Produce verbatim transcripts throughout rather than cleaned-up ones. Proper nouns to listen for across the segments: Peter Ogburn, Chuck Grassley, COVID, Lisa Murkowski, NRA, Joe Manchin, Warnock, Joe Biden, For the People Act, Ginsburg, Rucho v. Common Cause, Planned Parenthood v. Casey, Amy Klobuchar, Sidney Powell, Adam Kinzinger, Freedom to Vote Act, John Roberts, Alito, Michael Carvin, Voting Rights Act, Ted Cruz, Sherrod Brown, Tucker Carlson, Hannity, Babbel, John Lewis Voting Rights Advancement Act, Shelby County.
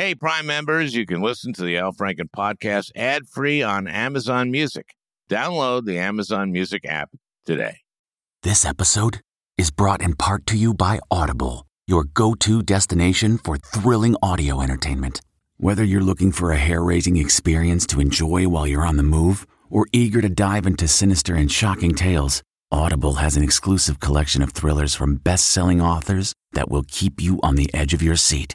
Hey, Prime members, you can listen to the Al Franken podcast ad-free on Amazon Music. Download the Amazon Music app today. This episode is brought in part to you by Audible, your go-to destination for thrilling audio entertainment. Whether you're looking for a hair-raising experience to enjoy while you're on the move or eager to dive into sinister and shocking tales, Audible has an exclusive collection of thrillers from best-selling authors that will keep you on the edge of your seat.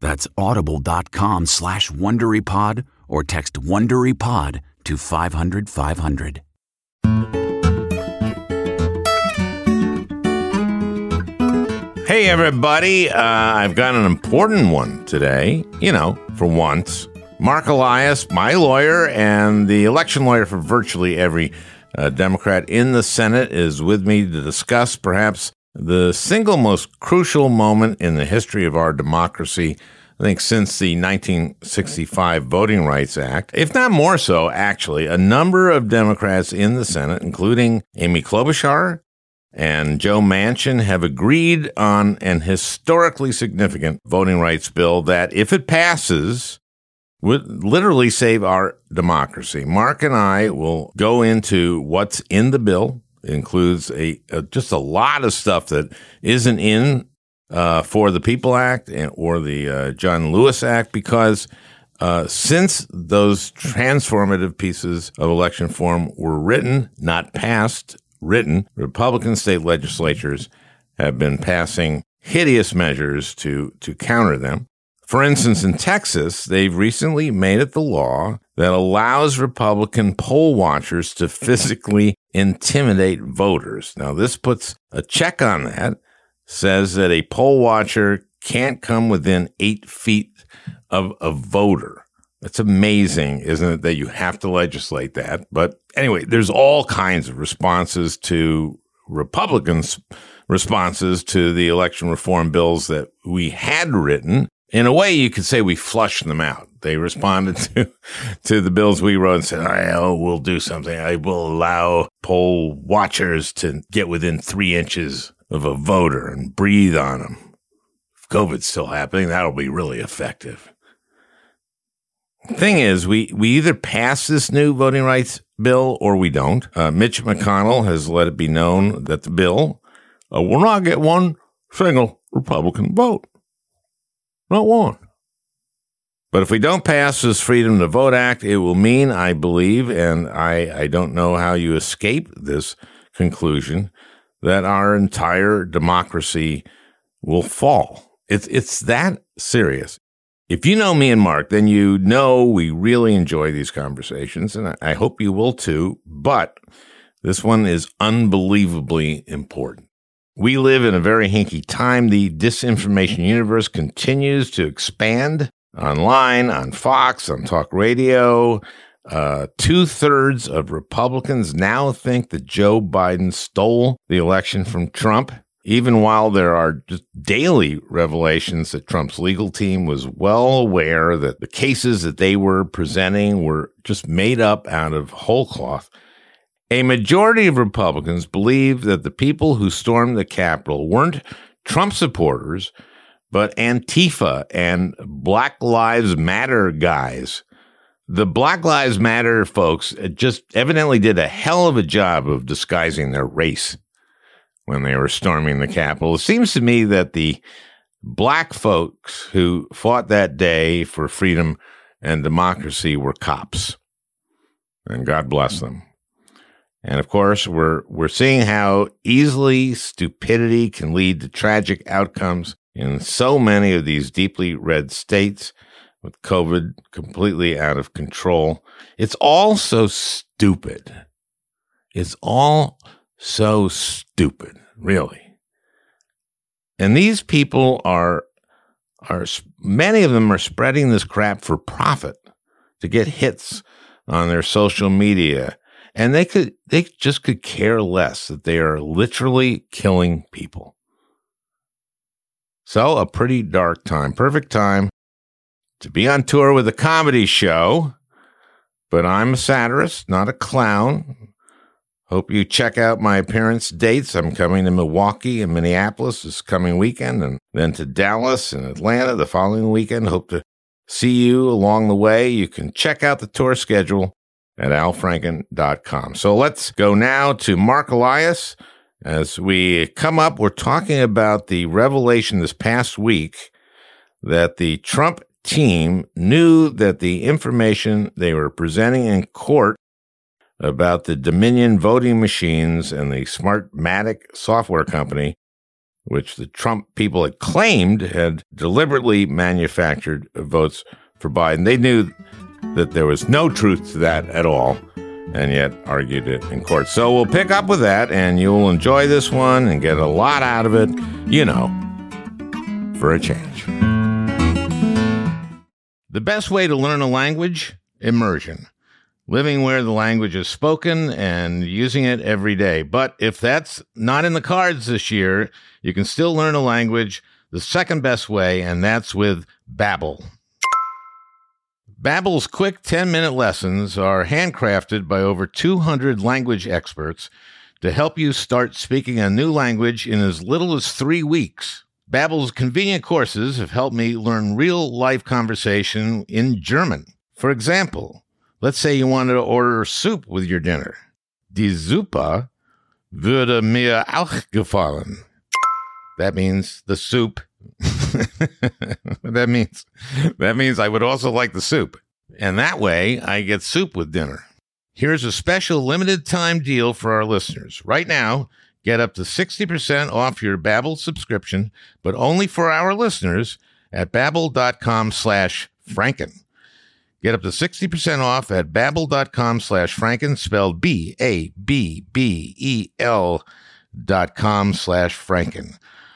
That's audible.com slash WonderyPod or text WonderyPod to five hundred five hundred. Hey, everybody. Uh, I've got an important one today, you know, for once. Marc Elias, my lawyer, and the election lawyer for virtually every uh, Democrat in the Senate is with me to discuss perhaps the single most crucial moment in the history of our democracy, I think since the nineteen sixty-five Voting Rights Act, if not more so, actually, a number of Democrats in the Senate, including Amy Klobuchar and Joe Manchin, have agreed on an historically significant voting rights bill that, if it passes, would literally save our democracy. Mark and I will go into what's in the bill. It includes a, a just a lot of stuff that isn't in uh, For the People Act and, or the uh, John Lewis Act, because uh, since those transformative pieces of election reform were written, not passed, written, Republican state legislatures have been passing hideous measures to, to counter them. For instance, in Texas, they've recently made it the law that allows Republican poll watchers to physically intimidate voters. Now, this puts a check on that, says that a poll watcher can't come within eight feet of a voter. That's amazing, isn't it, that you have to legislate that? But anyway, there's all kinds of responses to Republicans' responses to the election reform bills that we had written. In a way, you could say we flushed them out. They responded to to the bills we wrote and said, oh, we'll do something. I will allow poll watchers to get within three inches of a voter and breathe on them. If COVID's still happening, that'll be really effective. Thing is, we, we either pass this new voting rights bill or we don't. Uh, Mitch McConnell has let it be known that the bill uh, will not get one single Republican vote. Not one. But if we don't pass this Freedom to Vote Act, it will mean, I believe, and I, I don't know how you escape this conclusion, that our entire democracy will fall. It's, it's that serious. If you know me and Mark, then you know we really enjoy these conversations, and I, I hope you will too, but this one is unbelievably important. We live in a very hinky time. The disinformation universe continues to expand online, on Fox, on talk radio. Uh, two-thirds of Republicans now think that Joe Biden stole the election from Trump, even while there are just daily revelations that Trump's legal team was well aware that the cases that they were presenting were just made up out of whole cloth. A majority of Republicans believe that the people who stormed the Capitol weren't Trump supporters, but Antifa and Black Lives Matter guys. The Black Lives Matter folks just evidently did a hell of a job of disguising their race when they were storming the Capitol. It seems to me that the black folks who fought that day for freedom and democracy were cops, and God bless them. And of course, we're we're seeing how easily stupidity can lead to tragic outcomes in so many of these deeply red states, with COVID completely out of control. It's all so stupid. It's all so stupid, really. And these people are are, many of them are spreading this crap for profit to get hits on their social media. And they could, they just could care less that they are literally killing people. So a pretty dark time, perfect time to be on tour with a comedy show. But I'm a satirist, not a clown. Hope you check out my appearance dates. I'm coming to Milwaukee and Minneapolis this coming weekend, and then to Dallas and Atlanta the following weekend. Hope to see you along the way. You can check out the tour schedule at al franken dot com. So let's go now to Marc Elias. As we come up, we're talking about the revelation this past week that the Trump team knew that the information they were presenting in court about the Dominion voting machines and the Smartmatic software company, which the Trump people had claimed had deliberately manufactured votes for Biden. They knew that there was no truth to that at all, and yet argued it in court. So we'll pick up with that, and you'll enjoy this one and get a lot out of it, you know, for a change. The best way to learn a language? Immersion. Living where the language is spoken and using it every day. But if that's not in the cards this year, you can still learn a language the second best way, and that's with Babbel. Babbel's quick ten-minute lessons are handcrafted by over two hundred language experts to help you start speaking a new language in as little as three weeks. Babbel's convenient courses have helped me learn real-life conversation in German. For example, let's say you wanted to order soup with your dinner. Die Suppe würde mir auch gefallen. That means the soup. that means that means I would also like the soup. And that way, I get soup with dinner. Here's a special limited-time deal for our listeners. Right now, get up to sixty percent off your Babbel subscription, but only for our listeners at babbel.com slash franken. Get up to sixty percent off at babbel.com slash franken, spelled B A B B E L dot com slash franken.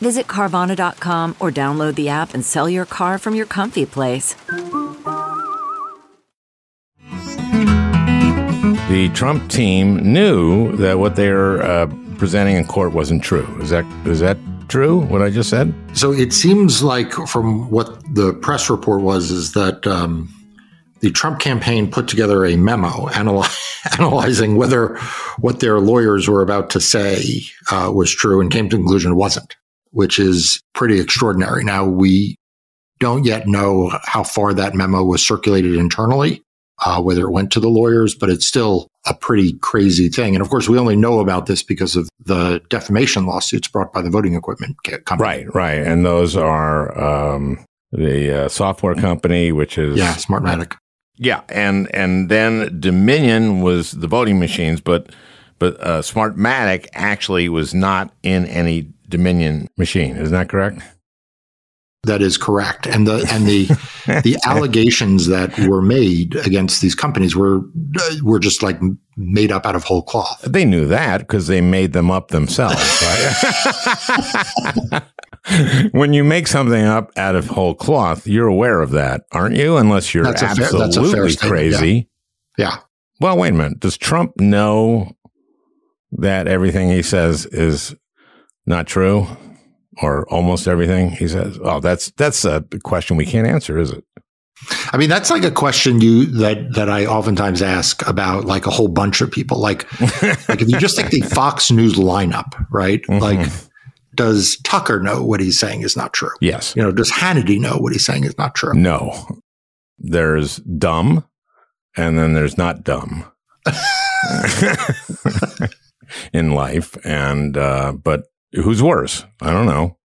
Visit Carvana dot com or download the app and sell your car from your comfy place. The Trump team knew that what they were uh, presenting in court wasn't true. Is that is that true, what I just said? So it seems like from what the press report was is that... Um, The Trump campaign put together a memo analy- analyzing whether what their lawyers were about to say uh, was true and came to the conclusion it wasn't, which is pretty extraordinary. Now, we don't yet know how far that memo was circulated internally, uh, whether it went to the lawyers, but it's still a pretty crazy thing. And, of course, we only know about this because of the defamation lawsuits brought by the voting equipment company. Right, right. And those are um, the uh, software company, which is... Yeah, Smartmatic. Yeah, and and then Dominion was the voting machines, but but uh, Smartmatic actually was not in any Dominion machine. Isn't that correct? That is correct. And the and the the allegations that were made against these companies were were just like made up out of whole cloth. They knew that because they made them up themselves, right? When you make something up out of whole cloth, you're aware of that, aren't you? Unless you're that's absolutely fair, that's fair statement, crazy. Yeah. yeah. Well, wait a minute. Does Trump know that everything he says is not true, or almost everything he says? Oh, that's that's a question we can't answer, is it? I mean, that's like a question you that that I oftentimes ask about like a whole bunch of people. Like, like if you just take the Fox News lineup, right? Mm-hmm. Like. Does Tucker know what he's saying is not true? Yes. You know, does Hannity know what he's saying is not true? No. There's dumb, and then there's not dumb in life. And uh, but who's worse? I don't know.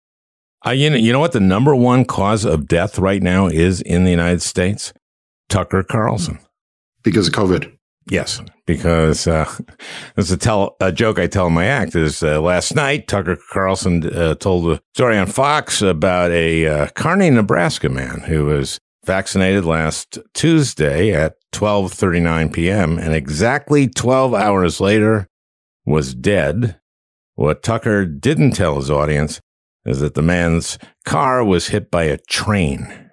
I you know you know what the number one cause of death right now is in the United States? Tucker Carlson. Because of COVID. Yes, because uh, there's a, tell, a joke I tell in my act is uh, last night, Tucker Carlson uh, told a story on Fox about a uh, Kearney, Nebraska man who was vaccinated last Tuesday at twelve thirty-nine p.m. and exactly twelve hours later was dead. What Tucker didn't tell his audience is that the man's car was hit by a train.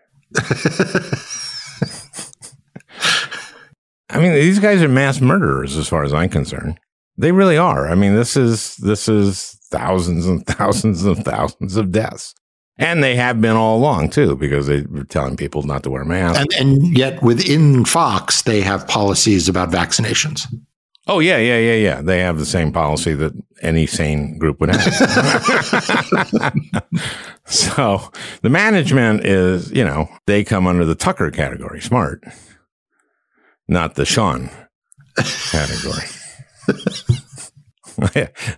I mean, these guys are mass murderers, as far as I'm concerned. They really are. I mean, this is this is thousands and thousands and thousands of deaths. And they have been all along, too, because they were telling people not to wear masks. And, and yet within Fox, they have policies about vaccinations. Oh, yeah, yeah, yeah, yeah. They have the same policy that any sane group would have. So the management is, you know, they come under the Tucker category, smart. Not the Sean category.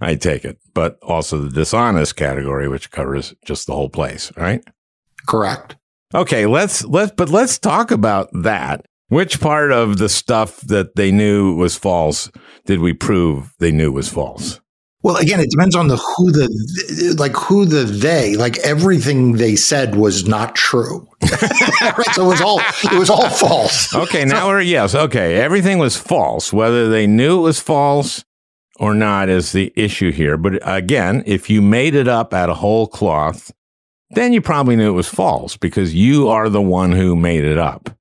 I take it. But also the dishonest category, which covers just the whole place, right? Correct. Okay, let's let's but let's talk about that. Which part of the stuff that they knew was false did we prove they knew was false? Well, again, it depends on the who the like who the they like everything they said was not true. Right? So it was all it was all false. Okay, now so, we're yes. Okay, everything was false. Whether they knew it was false or not is the issue here. But again, if you made it up out of whole cloth, then you probably knew it was false because you are the one who made it up.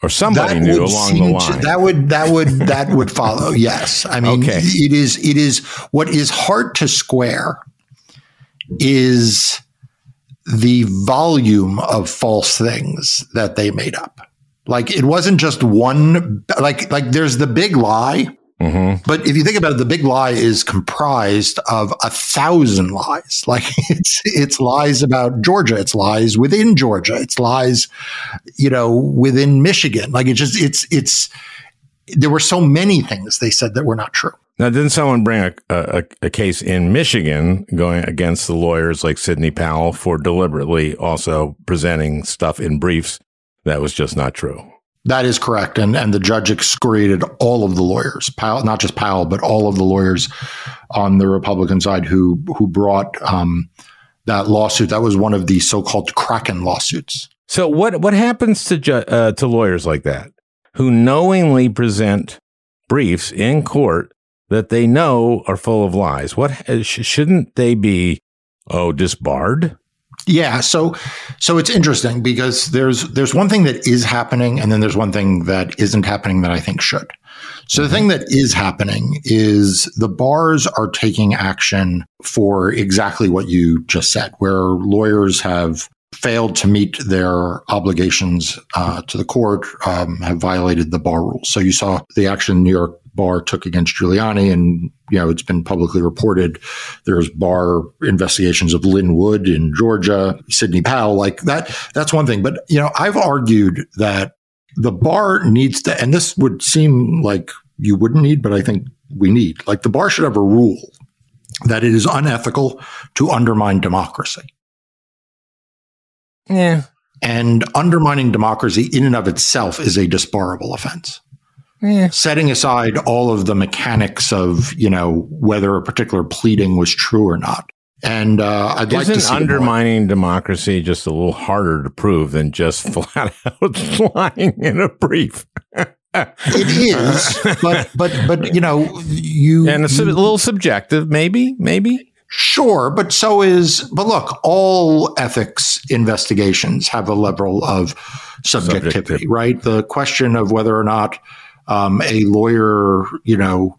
Or somebody knew along the line. That would that would that would follow. Yes, I mean okay. it is it is what is hard to square is the volume of false things that they made up. Like it wasn't just one. Like like there's the big lie, mm-hmm. but if you think about it, the big lie is comprised of a thousand lies. Like it's it's lies about Georgia, it's lies within Georgia, it's lies, you know, within Michigan. Like it's just it's it's there were so many things they said that were not true. Now, didn't someone bring a a, a case in Michigan going against the lawyers like Sidney Powell for deliberately also presenting stuff in briefs that was just not true? That is correct. And and the judge excoriated all of the lawyers, Powell, not just Powell, but all of the lawyers on the Republican side who who brought um, that lawsuit. That was one of the so-called Kraken lawsuits. So what what happens to ju- uh, to lawyers like that who knowingly present briefs in court that they know are full of lies? What sh- shouldn't they be, oh, disbarred? Yeah, so so it's interesting because there's there's one thing that is happening and then there's one thing that isn't happening that I think should. So the thing that is happening is the bars are taking action for exactly what you just said, where lawyers have failed to meet their obligations uh, to the court, um, have violated the bar rules. So you saw the action New York bar took against Giuliani, and you know it's been publicly reported. There's bar investigations of Lynn Wood in Georgia, Sidney Powell, like that. That's one thing. But you know, I've argued that the bar needs to, and this would seem like you wouldn't need, but I think we need. Like the bar should have a rule that it is unethical to undermine democracy. Yeah, and undermining democracy in and of itself is a disbarable offense. Yeah. Setting aside all of the mechanics of, you know, whether a particular pleading was true or not. And uh, I'd Isn't like to see undermining democracy just a little harder to prove than just flat out lying in a brief. It is. But, but, but, you know, you. And it's a little subjective, maybe, maybe. Sure, but so is, but look, all ethics investigations have a level of subjectivity, subjectivity. Right? The question of whether or not Um, a lawyer, you know,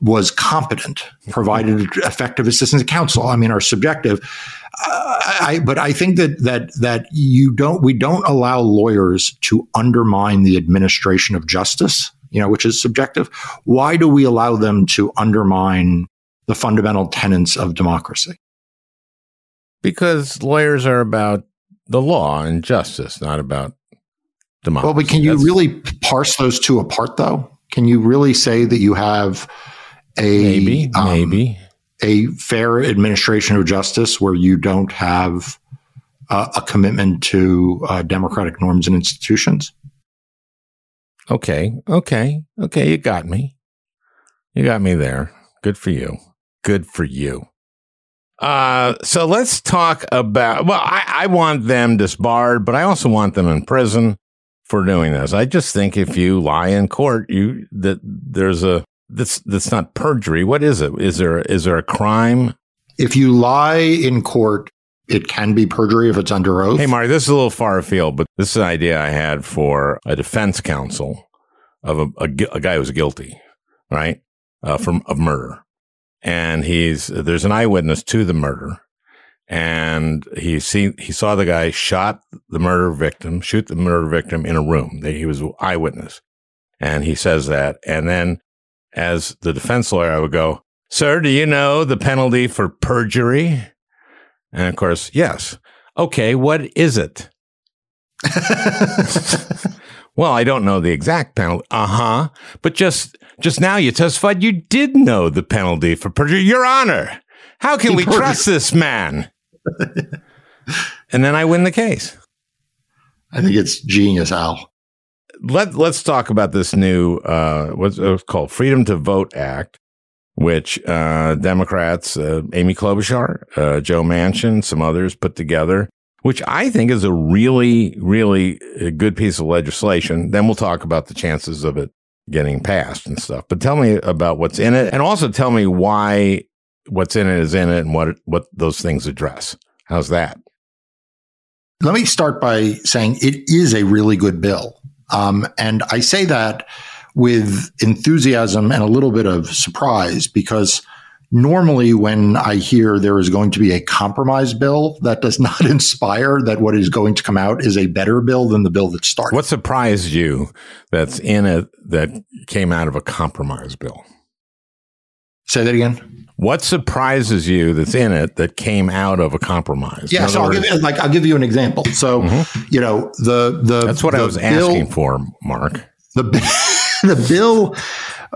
was competent, provided effective assistance to counsel. I mean, are subjective. Uh, I, but I think that that that you don't we don't allow lawyers to undermine the administration of justice, you know, which is subjective. Why do we allow them to undermine the fundamental tenets of democracy? Because lawyers are about the law and justice, not about democracy. Well, but can you That's, really parse those two apart, though? Can you really say that you have a maybe, um, maybe. a fair administration of justice where you don't have uh, a commitment to uh, democratic norms and institutions. Okay, okay, okay. You got me. You got me there. Good for you. Good for you. Uh, so let's talk about, well, I, I want them disbarred, but I also want them in prison for doing this. I just think if you lie in court, you, that there's a, that's, that's not perjury. What is it? Is there, is there a crime? If you lie in court, it can be perjury if it's under oath. Hey, Mark, this is a little far afield, but this is an idea I had for a defense counsel of a, a, a guy who's guilty, right? Uh, from, of murder. And he's, there's an eyewitness to the murder, and he see he saw the guy shot the murder victim, shoot the murder victim in a room. He was an eyewitness, and he says that. And then, as the defense lawyer, I would go, "Sir, do you know the penalty for perjury?" And of course, yes. Okay, what is it? Well, I don't know the exact penalty. Uh-huh. But just just now you testified you did know the penalty for perjury. Your Honor, how can we trust this man? And then I win the case. I think it's genius, Al. Let, let's talk about this new, uh, what's it called, Freedom to Vote Act, which uh, Democrats, uh, Amy Klobuchar, uh, Joe Manchin, some others put together, which I think is a really, really good piece of legislation. Then we'll talk about the chances of it getting passed and stuff. But tell me about what's in it, and also tell me why what's in it is in it and what what those things address. How's that? Let me start by saying it is a really good bill. Um, and I say that with enthusiasm and a little bit of surprise, because normally, when I hear there is going to be a compromise bill, that does not inspire that what is going to come out is a better bill than the bill that started. What surprised you that's in it that came out of a compromise bill? Say that again. What surprises you that's in it that came out of a compromise? Yeah, so I'll give you, like I'll give you an example. So, mm-hmm. you know, the the that's what the I was bill, asking for, Mark. The the bill.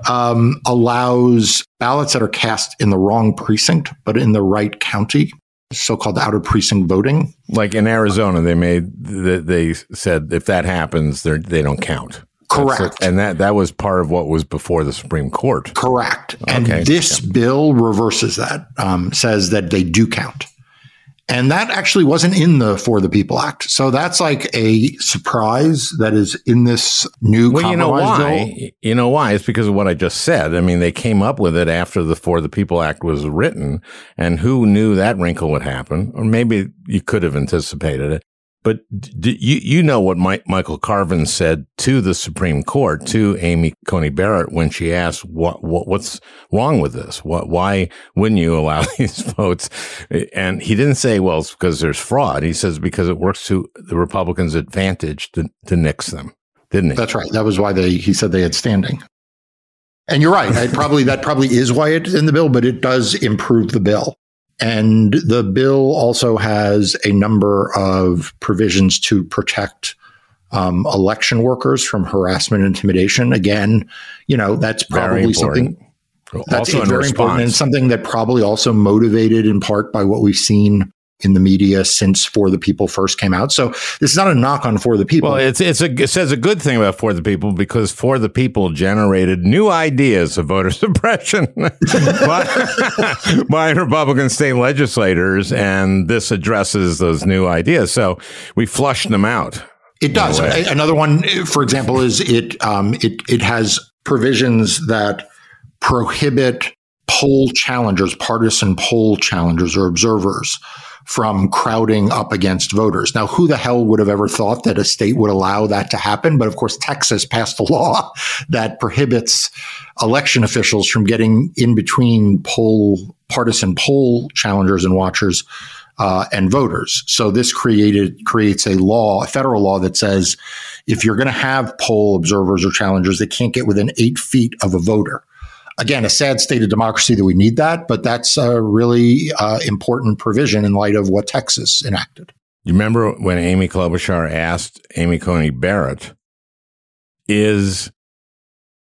Um, allows ballots that are cast in the wrong precinct, but in the right county, so-called out-of-precinct voting. Like in Arizona, they made they said if that happens, they they don't count. Correct. That's, and that, that was part of what was before the Supreme Court. Correct. Okay. And this yeah. bill reverses that, um, says that they do count. And that actually wasn't in the For the People Act. So that's like a surprise that is in this new well, compromise bill. You know why? Bill. You know why? It's because of what I just said. I mean, they came up with it after the For the People Act was written, and who knew that wrinkle would happen? Or maybe you could have anticipated it. But d- you you know what Mike, Michael Carvin said to the Supreme Court, to Amy Coney Barrett, when she asked what, what what's wrong with this? What why wouldn't you allow these votes? And he didn't say, well, it's because there's fraud. He says because it works to the Republicans' advantage to to nix them, didn't he? That's right. That was why they he said they had standing. And you're right. I probably that probably is why it's in the bill, but it does improve the bill. And the bill also has a number of provisions to protect um, election workers from harassment and intimidation. Again, you know, that's probably something that's very important and something that probably also motivated in part by what we've seen in the media since For the People first came out. So this is not a knock on For the People. Well, it's, it's a, it says a good thing about For the People because For the People generated new ideas of voter suppression by, by Republican state legislators, and this addresses those new ideas. So we flushed them out. It does. Another one, for example, is it um, it it has provisions that prohibit poll challengers, partisan poll challengers or observers from crowding up against voters. Now, who the hell would have ever thought that a state would allow that to happen? But of course, Texas passed a law that prohibits election officials from getting in between poll partisan poll challengers and watchers uh, and voters. So this created creates a law, a federal law that says if you're going to have poll observers or challengers, they can't get within eight feet of a voter. Again, a sad state of democracy that we need that, but that's a really uh, important provision in light of what Texas enacted. You remember when Amy Klobuchar asked Amy Coney Barrett, is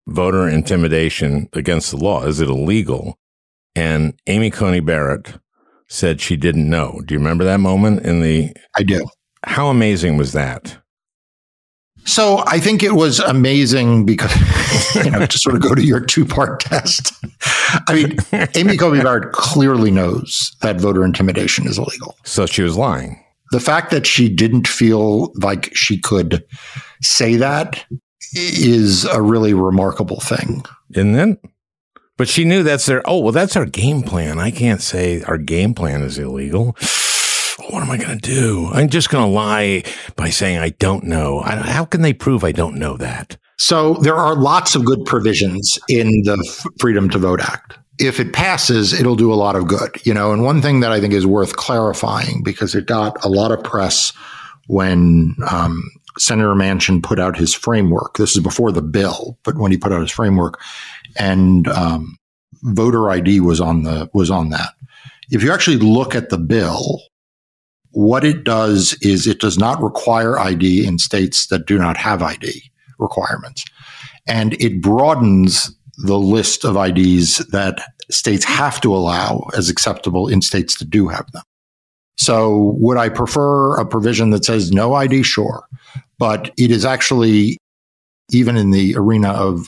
voter intimidation against the law? Is it illegal? And Amy Coney Barrett said she didn't know. Do you remember that moment in the... I do. How amazing was that? So I think it was amazing because, you know, to sort of go to your two-part test. I mean, Amy Klobuchar clearly knows that voter intimidation is illegal. So she was lying. The fact that she didn't feel like she could say that is a really remarkable thing. Isn't it? But she knew that's their, oh, well, that's our game plan. I can't say our game plan is illegal. What am I going to do? I'm just going to lie by saying I don't know. I, how can they prove I don't know that? So there are lots of good provisions in the Freedom to Vote Act. If it passes, it'll do a lot of good, you know. And one thing that I think is worth clarifying, because it got a lot of press when um, Senator Manchin put out his framework. This is before the bill, but when he put out his framework, and um, voter I D was on the was on that. If you actually look at the bill, what it does is it does not require I D in states that do not have I D requirements. And it broadens the list of I Ds that states have to allow as acceptable in states that do have them. So would I prefer a provision that says no I D? Sure. But it is actually, even in the arena of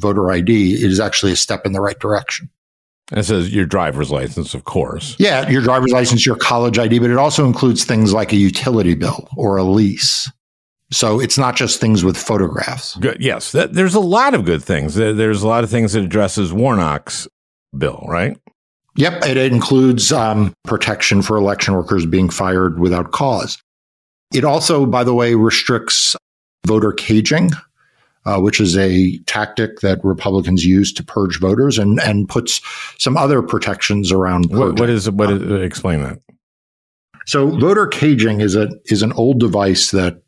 voter I D, it is actually a step in the right direction. And it says your driver's license, of course. Yeah, your driver's license, your college I D, but it also includes things like a utility bill or a lease. So it's not just things with photographs. Good. Yes, that, there's a lot of good things. There, there's a lot of things that addresses Warnock's bill, right? Yep, it, it includes um, protection for election workers being fired without cause. It also, by the way, restricts voter caging, Uh, which is a tactic that Republicans use to purge voters, and, and puts some other protections around. What, what is what? Is, explain that. So, voter caging is a is an old device that,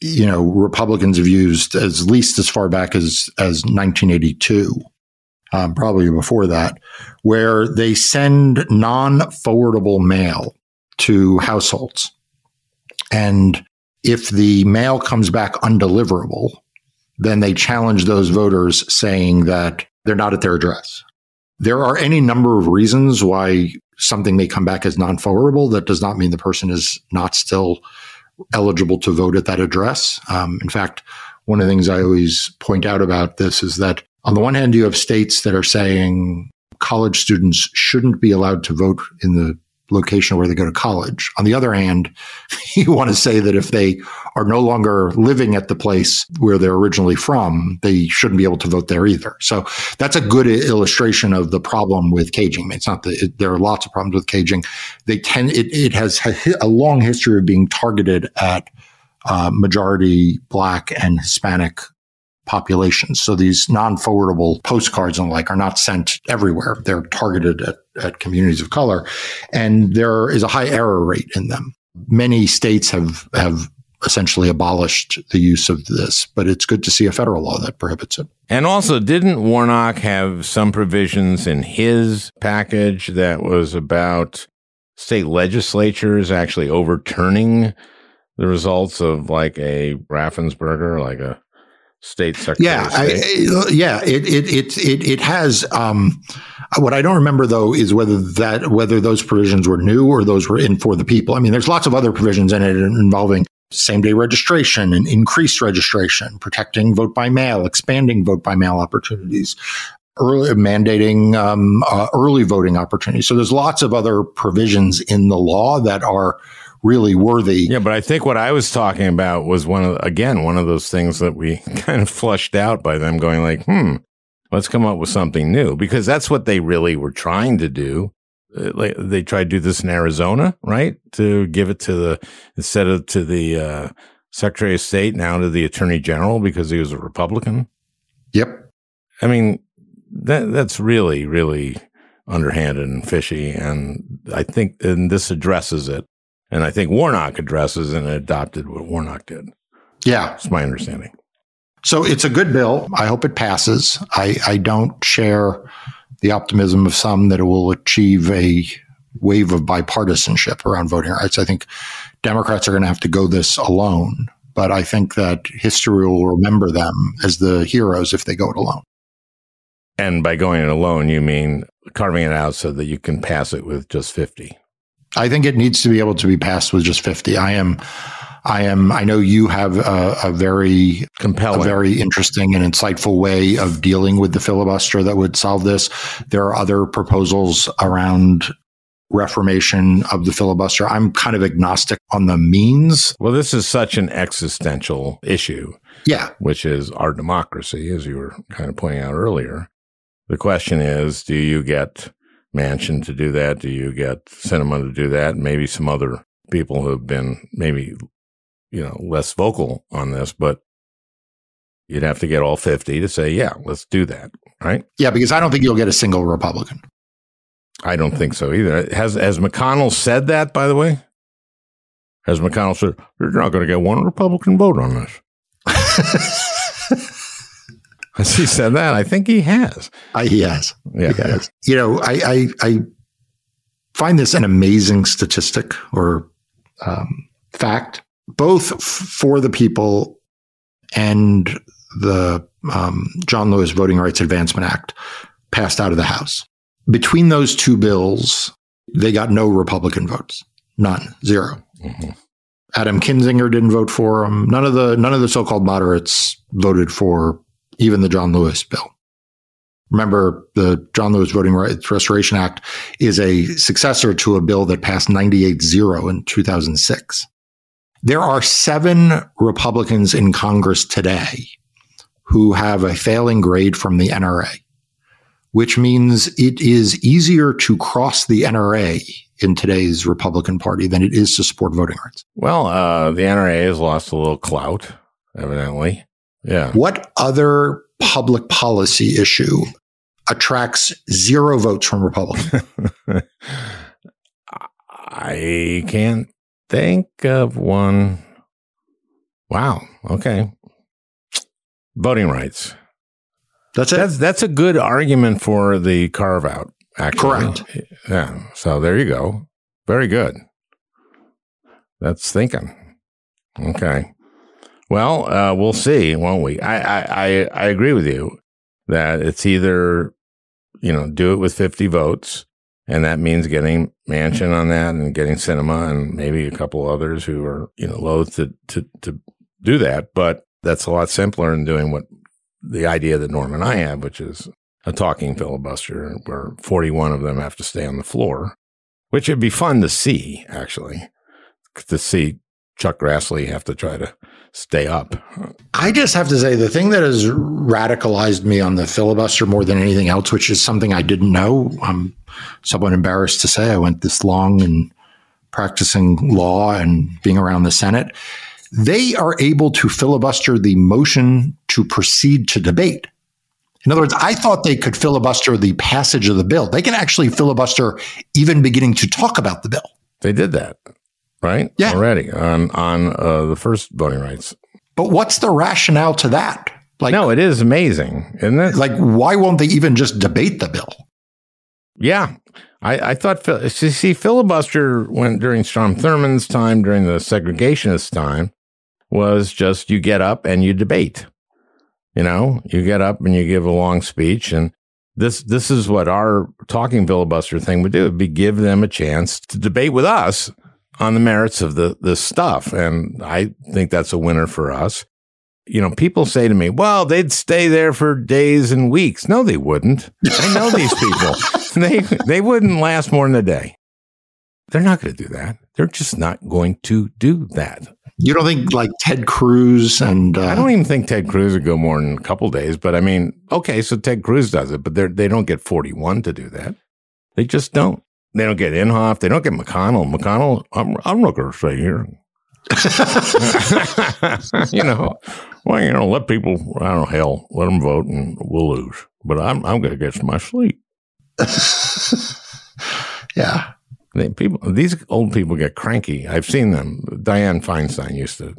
you know, Republicans have used as least as far back as as nineteen eighty-two, um, probably before that, where they send non-forwardable mail to households, and if the mail comes back undeliverable, then they challenge those voters saying that they're not at their address. There are any number of reasons why something may come back as non-forwardable. That does not mean the person is not still eligible to vote at that address. Um, in fact, one of the things I always point out about this is that on the one hand, you have states that are saying college students shouldn't be allowed to vote in the location where they go to college. On the other hand, you want to say that if they are no longer living at the place where they're originally from, they shouldn't be able to vote there either. So that's a good illustration of the problem with caging. It's not the, it, there are lots of problems with caging. They tend, it, it has a long history of being targeted at uh, majority Black and Hispanic populations. So these non-forwardable postcards and the like are not sent everywhere. They're targeted at, at communities of color, and there is a high error rate in them. Many states have have essentially abolished the use of this, but it's good to see a federal law that prohibits it. And also, didn't Warnock have some provisions in his package that was about state legislatures actually overturning the results of like a Raffensperger, like a State Secretary. Yeah, state. I, yeah. It it it it has. Um, what I don't remember though is whether that whether those provisions were new or those were in For the People. I mean, there's lots of other provisions in it involving same day registration and increased registration, protecting vote by mail, expanding vote by mail opportunities, early mandating um, uh, early voting opportunities. So there's lots of other provisions in the law that are really worthy. Yeah, but I think what I was talking about was one of, again, one of those things that we kind of flushed out by them going like, hmm, let's come up with something new, because that's what they really were trying to do. Like they tried to do this in Arizona, right? To give it to the, instead of to the uh, Secretary of State, now to the Attorney General because he was a Republican. Yep. I mean, that that's really, really underhanded and fishy. And I think and this addresses it. And I think Warnock addresses and adopted what Warnock did. Yeah. That's my understanding. So it's a good bill. I hope it passes. I, I don't share the optimism of some that it will achieve a wave of bipartisanship around voting rights. I think Democrats are going to have to go this alone. But I think that history will remember them as the heroes if they go it alone. And by going it alone, you mean carving it out so that you can pass it with just fifty? I think it needs to be able to be passed with just fifty. I am, I am. I know you have a, a very compelling, a very interesting and insightful way of dealing with the filibuster that would solve this. There are other proposals around reformation of the filibuster. I'm kind of agnostic on the means. Well, this is such an existential issue. Yeah, which is our democracy, as you were kind of pointing out earlier. The question is, do you get Manchin to do that? Do you get Sinema to do that? Maybe some other people who have been maybe, you know, less vocal on this, but you'd have to get all fifty to say, yeah, let's do that, right? Yeah, because I don't think you'll get a single Republican. I don't think so either. Has has McConnell said that, by the way? Has McConnell said, you're not going to get one Republican vote on this? Has he said that? I think he has. Uh, he has. Yeah. He has. You know, I, I, I find this an amazing statistic or um, fact. Both For the People and the um, John Lewis Voting Rights Advancement Act passed out of the House. Between those two bills, they got no Republican votes. None. Zero. Mm-hmm. Adam Kinzinger didn't vote for them. None of the none of the so-called moderates voted for even the John Lewis bill. Remember, the John Lewis Voting Rights Restoration Act is a successor to a bill that passed ninety-eight zero in two thousand six. There are seven Republicans in Congress today who have a failing grade from the N R A, which means it is easier to cross the N R A in today's Republican Party than it is to support voting rights. Well, uh, the N R A has lost a little clout, evidently. Yeah. What other public policy issue attracts zero votes from Republicans? I can't think of one. Wow. Okay. Voting rights. That's it. That's, that's a good argument for the carve out. Correct. Yeah. So there you go. Very good. That's thinking. Okay. Well, uh, we'll see, won't we? I, I, I, I agree with you that it's either, you know, do it with fifty votes, and that means getting Manchin on that and getting Sinema and maybe a couple others who are, you know, loath to, to, to do that. But that's a lot simpler than doing what the idea that Norm and I have, which is a talking filibuster where forty-one of them have to stay on the floor, which would be fun to see, actually, to see Chuck Grassley have to try to stay up. I just have to say the thing that has radicalized me on the filibuster more than anything else, which is something I didn't know. I'm somewhat embarrassed to say I went this long in practicing law and being around the Senate. They are able to filibuster the motion to proceed to debate. In other words, I thought they could filibuster the passage of the bill. They can actually filibuster even beginning to talk about the bill. They did that. Right? Yeah. Already on on uh, the first voting rights. But what's the rationale to that? Like, no, it is amazing, isn't it? Like, why won't they even just debate the bill? Yeah, I, I thought see filibuster when during Strom Thurmond's time, during the segregationist time, was just you get up and you debate. You know, you get up and you give a long speech, and this this is what our talking filibuster thing would do: it'd be give them a chance to debate with us on the merits of the this stuff. And I think that's a winner for us. You know, people say to me, well, they'd stay there for days and weeks. No, they wouldn't. I know these people. They they wouldn't last more than a day. They're not going to do that. They're just not going to do that. You don't think like Ted Cruz and... Uh... I don't even think Ted Cruz would go more than a couple days. But I mean, okay, so Ted Cruz does it, but they don't get forty-one to do that. They just don't. They don't get Inhofe. They don't get McConnell. McConnell, I'm, I'm not going to stay here. You know, well, you know, let people, I don't know, hell, let them vote and we'll lose. But I'm I'm going to get to my sleep. Yeah. They, people, these old people get cranky. I've seen them. Dianne Feinstein used to,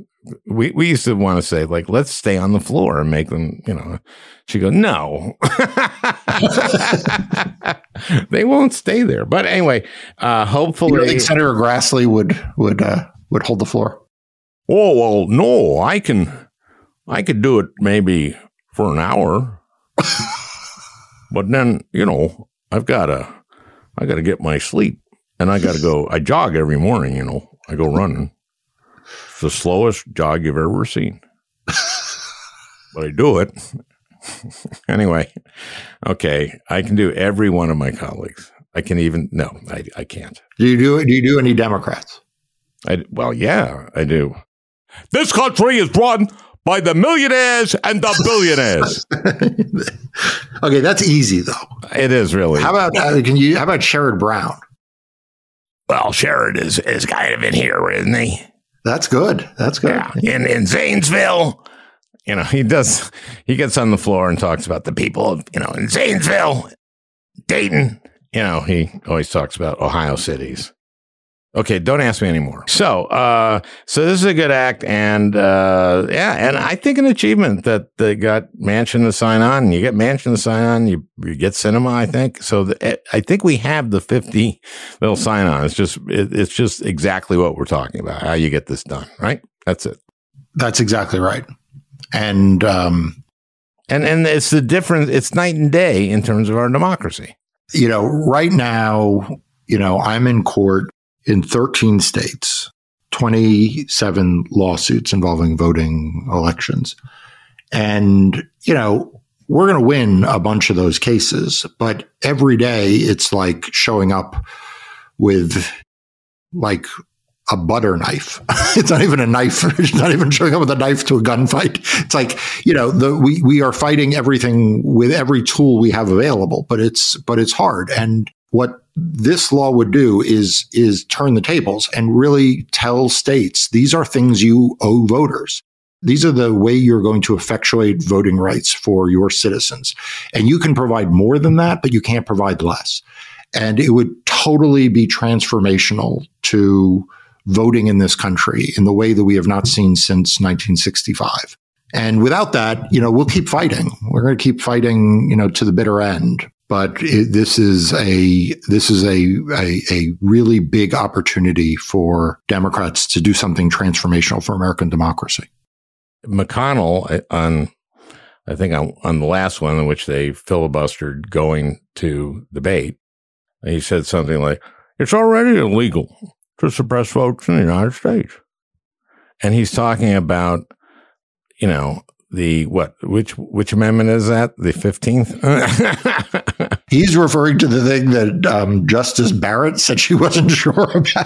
we, we used to want to say, like, let's stay on the floor and make them, you know. She goes, no. They won't stay there. But anyway, uh, hopefully. You don't think Senator Grassley would would uh, would hold the floor? Oh, well, no, I can, I could do it maybe for an hour. But then, you know, I've got to, I got to get my sleep, and I got to go. I jog every morning, you know. I go running. It's the slowest jog you've ever seen, but I do it. Anyway, okay, I can do every one of my colleagues. I can even, no, I, I can't. Do you do, do you do any Democrats? I, well, yeah, I do. This country is run by the millionaires and the billionaires. Okay, that's easy, though. It is, really. How about uh, can you? How about Sherrod Brown? Well, Sherrod is, is kind of in here, isn't he? That's good. That's good. Yeah. In, in Zanesville. You know, he does, he gets on the floor and talks about the people, you know, in Zanesville, Dayton. You know, he always talks about Ohio cities. Okay, don't ask me anymore. So, uh, so this is a good act, and uh, yeah, and I think an achievement that they got Manchin to sign on. You get Manchin to sign on, you you get Sinema, I think. So the, I think we have the fifty little sign on. It's just it, it's just exactly what we're talking about. How you get this done, right? That's it. That's exactly right. And um, and and it's the difference. It's night and day in terms of our democracy. You know, right now, you know, I'm in court in thirteen states, twenty-seven lawsuits involving voting elections. And, you know, we're going to win a bunch of those cases. But every day it's like showing up with like a butter knife. It's not even a knife. It's not even showing up with a knife to a gunfight. It's like, you know, the, we, we are fighting everything with every tool we have available, but it's, but it's hard. And what this law would do is, is turn the tables and really tell states, these are things you owe voters. These are the way you're going to effectuate voting rights for your citizens. And you can provide more than that, but you can't provide less. And it would totally be transformational to voting in this country in the way that we have not seen since nineteen sixty-five. And without that, you know, we'll keep fighting. We're going to keep fighting, you know, to the bitter end. But it, this is a this is a, a a really big opportunity for Democrats to do something transformational for American democracy. McConnell on, I think on, on the last one in which they filibustered going to debate, he said something like, "It's already illegal to suppress votes in the United States." And he's talking about, you know, the what, which, which amendment is that? The fifteenth? He's referring to the thing that um, Justice Barrett said she wasn't sure about.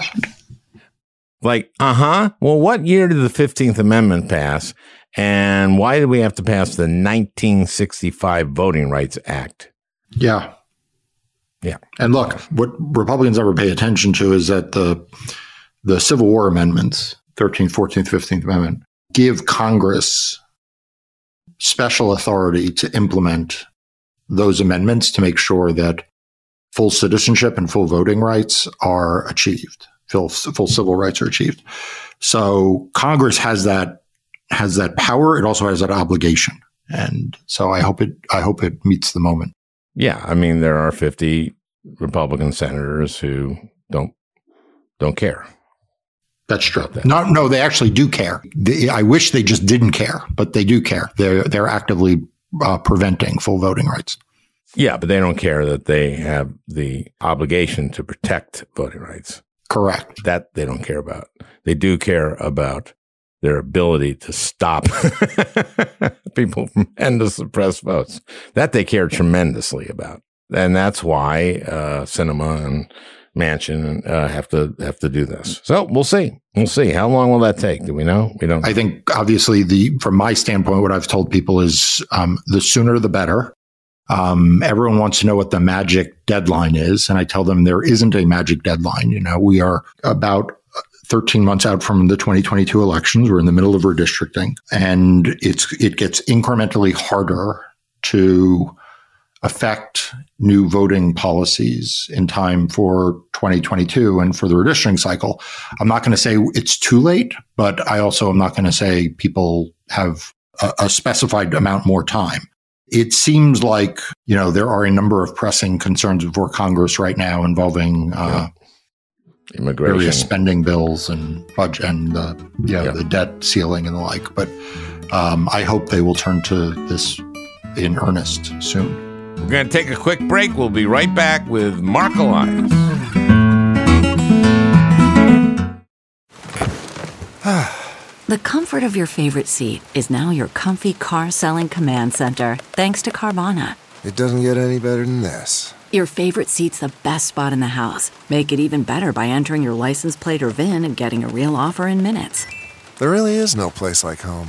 Like, uh-huh. Well, what year did the fifteenth Amendment pass? And why did we have to pass the nineteen sixty-five Voting Rights Act? Yeah. Yeah. And look, what Republicans never pay attention to is that the the Civil War amendments, thirteenth, fourteenth, fifteenth Amendment, give Congress special authority to implement those amendments to make sure that full citizenship and full voting rights are achieved, full, full civil rights are achieved. So Congress has that has that power. It also has that obligation. And so I hope it I hope it meets the moment. Yeah, I mean, there are fifty Republican senators who don't don't care. That's true. That. No, no, they actually do care. They, I wish they just didn't care, but they do care. They're they're actively uh, preventing full voting rights. Yeah, but they don't care that they have the obligation to protect voting rights. Correct. That they don't care about. They do care about their ability to stop people from and to suppress votes. That they care tremendously about. And that's why uh, Sinema and Manchin uh, have to have to do this. So we'll see. We'll see. How long will that take? Do we know? We don't know. I think obviously the from my standpoint, what I've told people is um, the sooner the better. Um, everyone wants to know what the magic deadline is. And I tell them there isn't a magic deadline. You know, we are about thirteen months out from the twenty twenty-two elections. We're in the middle of redistricting, and it's it gets incrementally harder to affect new voting policies in time for twenty twenty-two and for the redistricting cycle. I'm not going to say it's too late, but I also am not going to say people have a, a specified amount more time. It seems like, you know, there are a number of pressing concerns before Congress right now involving uh, yeah. immigration, various spending bills, and budget, and uh, you know, yeah. the debt ceiling and the like. But um, I hope they will turn to this in earnest soon. We're going to take a quick break. We'll be right back with Marc Elias. The comfort of your favorite seat is now your comfy car selling command center, thanks to Carvana. It doesn't get any better than this. Your favorite seat's the best spot in the house. Make it even better by entering your license plate or V I N and getting a real offer in minutes. There really is no place like home.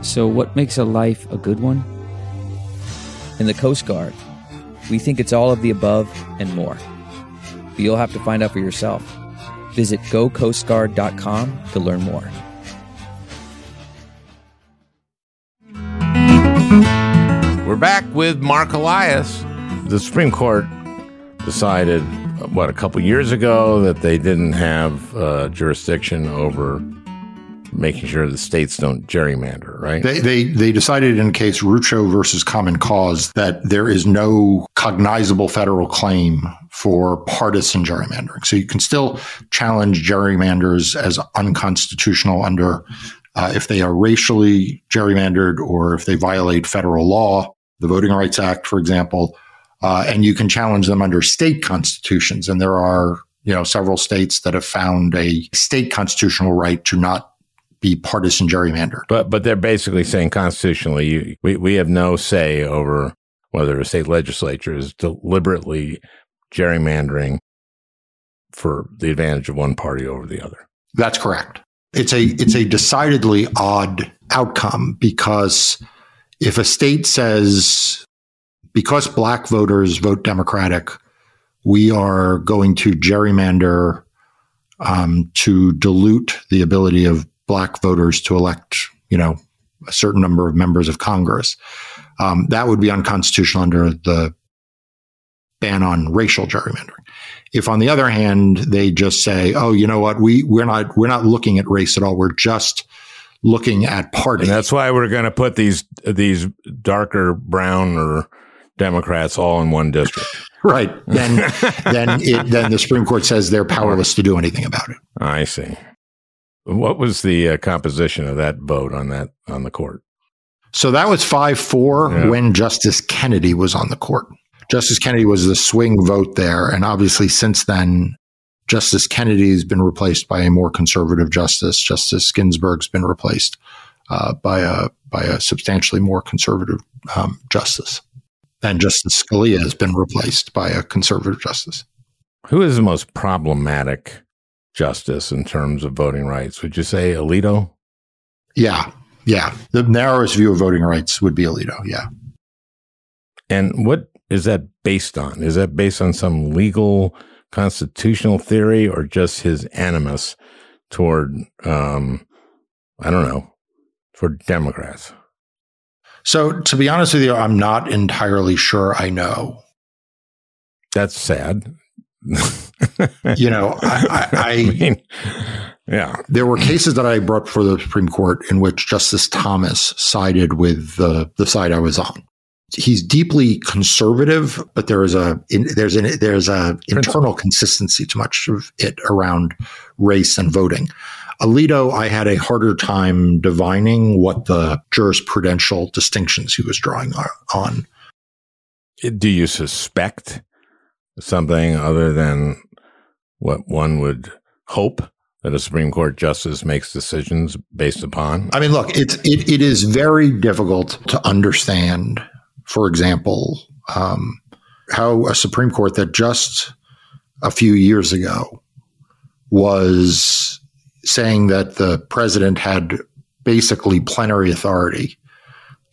So what makes a life a good one? In the Coast Guard, we think it's all of the above and more. But you'll have to find out for yourself. Visit go coast guard dot com to learn more. We're back with Marc Elias. The Supreme Court decided, what, a couple years ago that they didn't have uh, jurisdiction over making sure the states don't gerrymander, right? They, they they decided in case Rucho versus Common Cause that there is no cognizable federal claim for partisan gerrymandering. So you can still challenge gerrymanders as unconstitutional under uh, if they are racially gerrymandered or if they violate federal law. The Voting Rights Act, for example, uh, and you can challenge them under state constitutions. And there are, you know, several states that have found a state constitutional right to not be partisan gerrymandered. But but they're basically saying constitutionally, you, we, we have no say over whether a state legislature is deliberately gerrymandering for the advantage of one party over the other. That's correct. It's a it's a decidedly odd outcome because if a state says, because black voters vote Democratic, we are going to gerrymander um, to dilute the ability of black voters to elect, you know, a certain number of members of Congress, um, that would be unconstitutional under the ban on racial gerrymandering. If, on the other hand, they just say, "Oh, you know what? We we're not we're not looking at race at all. We're just looking at party." And that's why we're going to put these these darker brown or Democrats all in one district. Right. Then then it, then the Supreme Court says they're powerless to do anything about it. I see. What was the uh, composition of that vote on that on the court? So that was five four yeah. when Justice Kennedy was on the court. Justice Kennedy was the swing vote there. And obviously since then, Justice Kennedy has been replaced by a more conservative justice. Justice Ginsburg's been replaced uh, by a by a substantially more conservative um, justice. And Justice Scalia has been replaced by a conservative justice. Who is the most problematic justice in terms of voting rights? Would you say Alito? Yeah, yeah. The narrowest view of voting rights would be Alito, yeah. And what is that based on? Is that based on some legal constitutional theory or just his animus toward, um, I don't know, toward Democrats? So to be honest with you, I'm not entirely sure I know. That's sad. you know, I, I, I, I mean, yeah, there were cases that I brought before the Supreme Court in which Justice Thomas sided with the the side I was on. He's deeply conservative, but there is a in, there's an there's a internal consistency to much of it around race and voting. Alito, I had a harder time divining what the jurisprudential distinctions he was drawing on. Do you suspect something other than what one would hope that a Supreme Court justice makes decisions based upon? I mean, look, it's, it, it is very difficult to understand, for example, um, how a Supreme Court that just a few years ago was saying that the president had basically plenary authority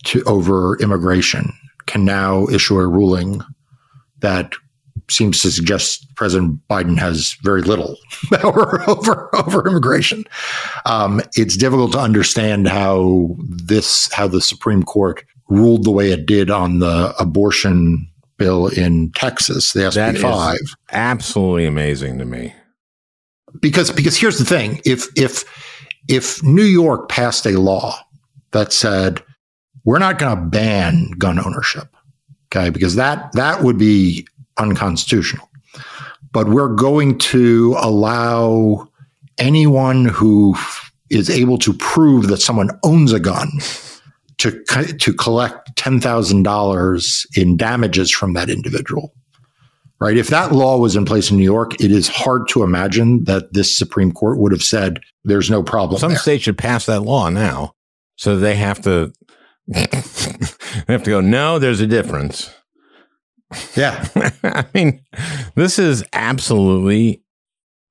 to over immigration can now issue a ruling that seems to suggest President Biden has very little power over over immigration. Um, it's difficult to understand how this how the Supreme Court ruled the way it did on the abortion bill in Texas, the S B five. Is absolutely amazing to me. Because because here's the thing, if if if New York passed a law that said we're not going to ban gun ownership, okay, because that that would be unconstitutional, but we're going to allow anyone who is able to prove that someone owns a gun to to collect ten thousand dollars in damages from that individual. Right. If that law was in place in New York, it is hard to imagine that this Supreme Court would have said there's no problem. Some there. States should pass that law now. So they have to they have to go, no, there's a difference. Yeah. I mean, this is absolutely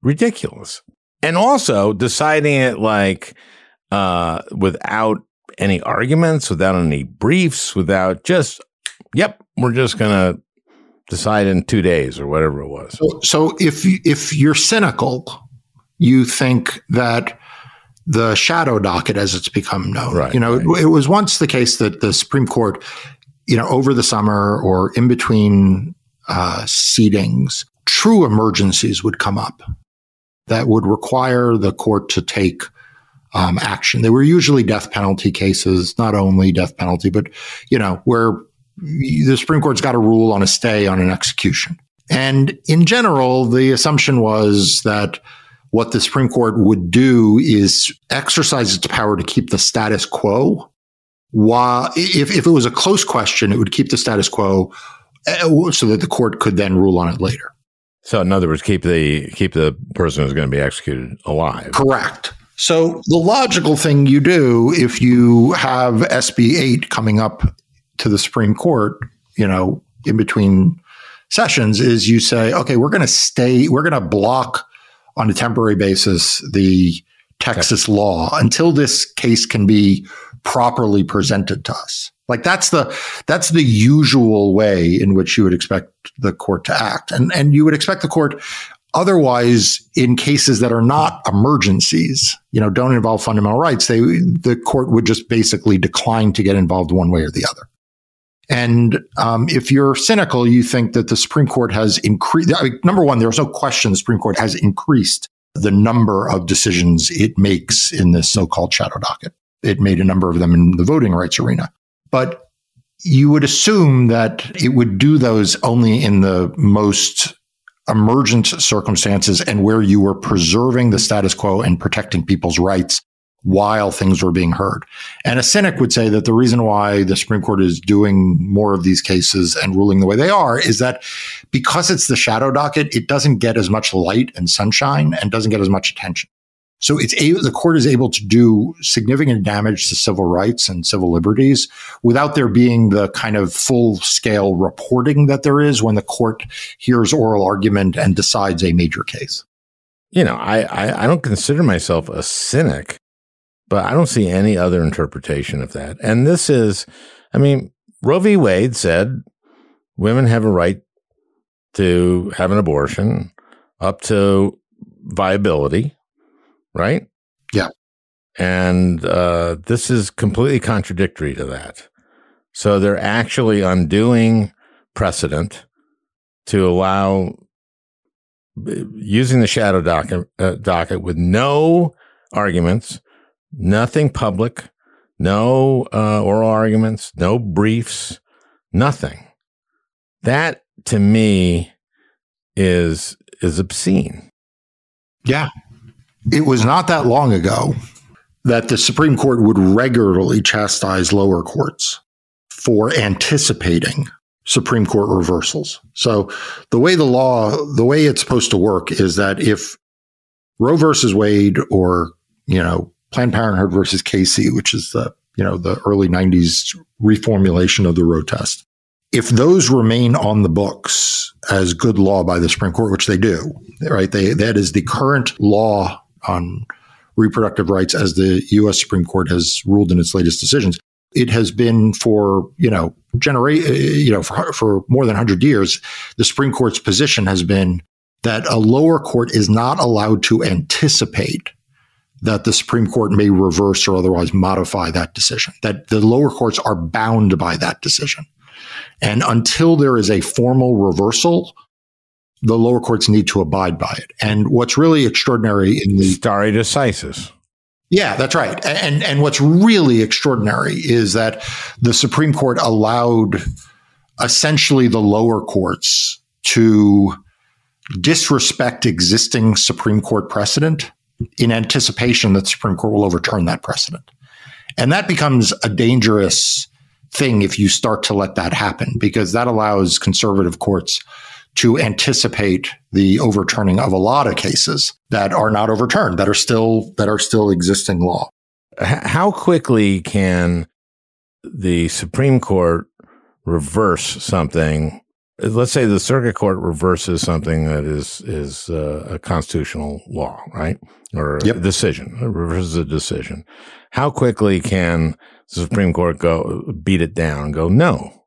ridiculous. And also deciding it like uh, without any arguments, without any briefs, without just, yep, we're just going to decide in two days or whatever it was. So, so if if you're cynical, you think that the shadow docket, as it's become known, right, you know, right. it, it was once the case that the Supreme Court, you know, over the summer or in between uh, seatings, true emergencies would come up that would require the court to take um, action. They were usually death penalty cases, not only death penalty, but, you know, where the Supreme Court's got a rule on a stay on an execution. And in general, the assumption was that what the Supreme Court would do is exercise its power to keep the status quo. While if, if it was a close question, it would keep the status quo so that the court could then rule on it later. So in other words, keep the keep the person who's going to be executed alive. Correct. So the logical thing you do if you have S B eight coming up to the Supreme Court, you know, in between sessions, is you say, okay, we're going to stay, we're going to block on a temporary basis the Texas law until this case can be properly presented to us. Like that's the that's the usual way in which you would expect the court to act. And and you would expect the court otherwise in cases that are not emergencies, you know, don't involve fundamental rights, they the court would just basically decline to get involved one way or the other. And um, if you're cynical, you think that the Supreme Court has increased. I mean, number one, there's no question the Supreme Court has increased the number of decisions it makes in this so-called shadow docket. It made a number of them in the voting rights arena. But you would assume that it would do those only in the most emergent circumstances and where you were preserving the status quo and protecting people's rights while things were being heard. And a cynic would say that the reason why the Supreme Court is doing more of these cases and ruling the way they are is that because it's the shadow docket, it doesn't get as much light and sunshine and doesn't get as much attention. So it's able, the court is able to do significant damage to civil rights and civil liberties without there being the kind of full-scale reporting that there is when the court hears oral argument and decides a major case. You know, I, I, I don't consider myself a cynic. But I don't see any other interpretation of that. And this is, I mean, Roe v. Wade said women have a right to have an abortion up to viability, right? Yeah. And uh, this is completely contradictory to that. So they're actually undoing precedent to allow using the shadow docket, uh, docket with no arguments. Nothing public, no uh, oral arguments, no briefs, nothing. That, to me, is is obscene. Yeah. It was not that long ago that the Supreme Court would regularly chastise lower courts for anticipating Supreme Court reversals. So the way the law, the way it's supposed to work is that if Roe versus Wade or, you know, Planned Parenthood versus Casey, which is the, you know, the early nineties reformulation of the Roe test. If those remain on the books as good law by the Supreme Court, which they do, right? They, that is the current law on reproductive rights as the U S Supreme Court has ruled in its latest decisions. It has been for, you know, generate, you know, for, for more than one hundred years, the Supreme Court's position has been that a lower court is not allowed to anticipate that the Supreme Court may reverse or otherwise modify that decision, that the lower courts are bound by that decision. And until there is a formal reversal, the lower courts need to abide by it. And what's really extraordinary in the... Stare decisis. Yeah, that's right. And, and what's really extraordinary is that the Supreme Court allowed essentially the lower courts to disrespect existing Supreme Court precedent in anticipation that the Supreme Court will overturn that precedent. And that becomes a dangerous thing if you start to let that happen, because that allows conservative courts to anticipate the overturning of a lot of cases that are not overturned, that are still that are still existing law. How quickly can the Supreme Court reverse something? Let's say the circuit court reverses something that is is uh, a constitutional law, right? Or yep. a decision, it reverses a decision. How quickly can the Supreme Court go beat it down and go, no?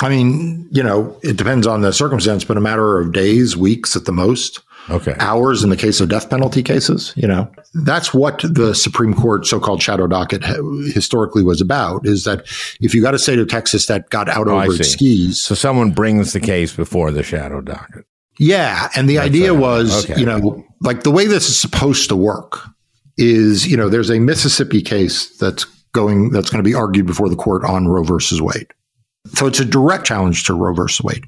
I mean, you know, it depends on the circumstance, but a matter of days, weeks at the most. Okay. Hours in the case of death penalty cases, you know. That's what the Supreme Court so-called shadow docket historically was about, is that if you got a state of Texas that got out oh, over its skis. So someone brings the case before the shadow docket. Yeah. And the That's idea right. was, okay. you know, like the way this is supposed to work is, you know, there's a Mississippi case that's going, that's going to be argued before the court on Roe versus Wade. So it's a direct challenge to Roe versus Wade.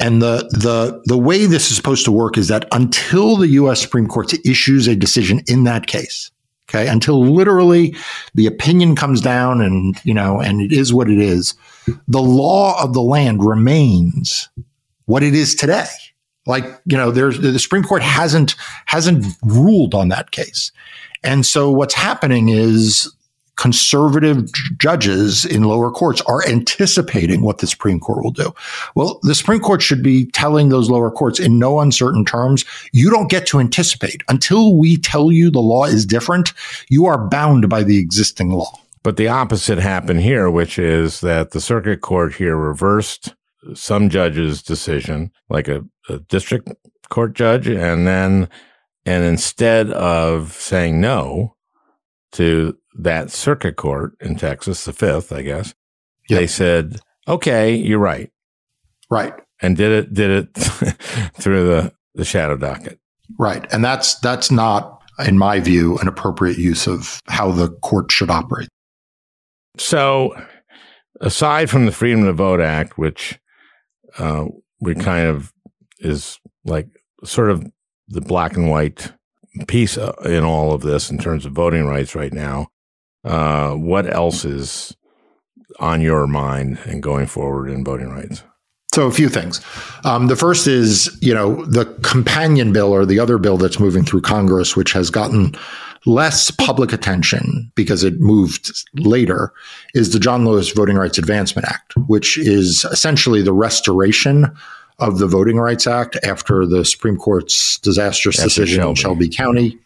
And the the the way this is supposed to work is that until the U S Supreme Court issues a decision in that case, okay, until literally the opinion comes down and, you know, and it is what it is, the law of the land remains what it is today. Like, you know, there's the Supreme Court hasn't hasn't ruled on that case. And so what's happening is conservative judges in lower courts are anticipating what the Supreme Court will do. Well, the Supreme Court should be telling those lower courts in no uncertain terms, you don't get to anticipate. Until we tell you the law is different, you are bound by the existing law. But the opposite happened here, which is that the circuit court here reversed some judge's decision, like a, a district court judge, and then, and instead of saying no to that circuit court in Texas, the fifth, I guess, yep. they said, okay, you're right. Right. And did it, did it through the, the shadow docket. Right. And that's, that's not, in my view, an appropriate use of how the court should operate. So aside from the Freedom to Vote Act, which uh, we kind of is like sort of the black and white piece in all of this in terms of voting rights right now, Uh, what else is on your mind and going forward in voting rights? So a few things. Um, the first is, you know, the companion bill or the other bill that's moving through Congress, which has gotten less public attention because it moved later, is the John Lewis Voting Rights Advancement Act, which is essentially the restoration of the Voting Rights Act after the Supreme Court's disastrous after decision Shelby. in Shelby County.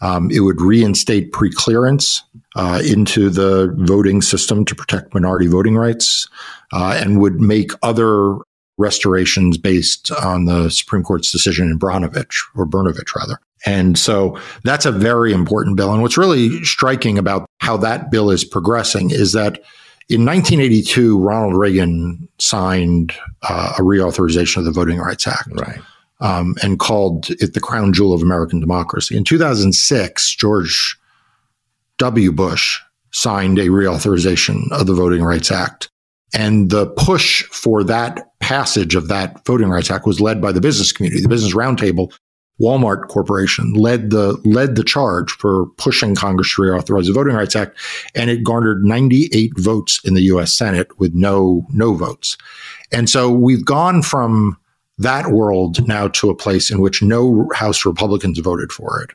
Um, it would reinstate preclearance uh, into the voting system to protect minority voting rights uh, and would make other restorations based on the Supreme Court's decision in Brnovich, or Brnovich, rather. And so that's a very important bill. And what's really striking about how that bill is progressing is that in nineteen eighty-two, Ronald Reagan signed uh, a reauthorization of the Voting Rights Act. Right. Um, and called it the crown jewel of American democracy. In two thousand six, George W. Bush signed a reauthorization of the Voting Rights Act. And the push for that passage of that Voting Rights Act was led by the business community. The Business Roundtable, Walmart Corporation, led the led the charge for pushing Congress to reauthorize the Voting Rights Act. And it garnered ninety-eight votes in the U S Senate with no no votes. And so we've gone from that world now to a place in which no House Republicans voted for it.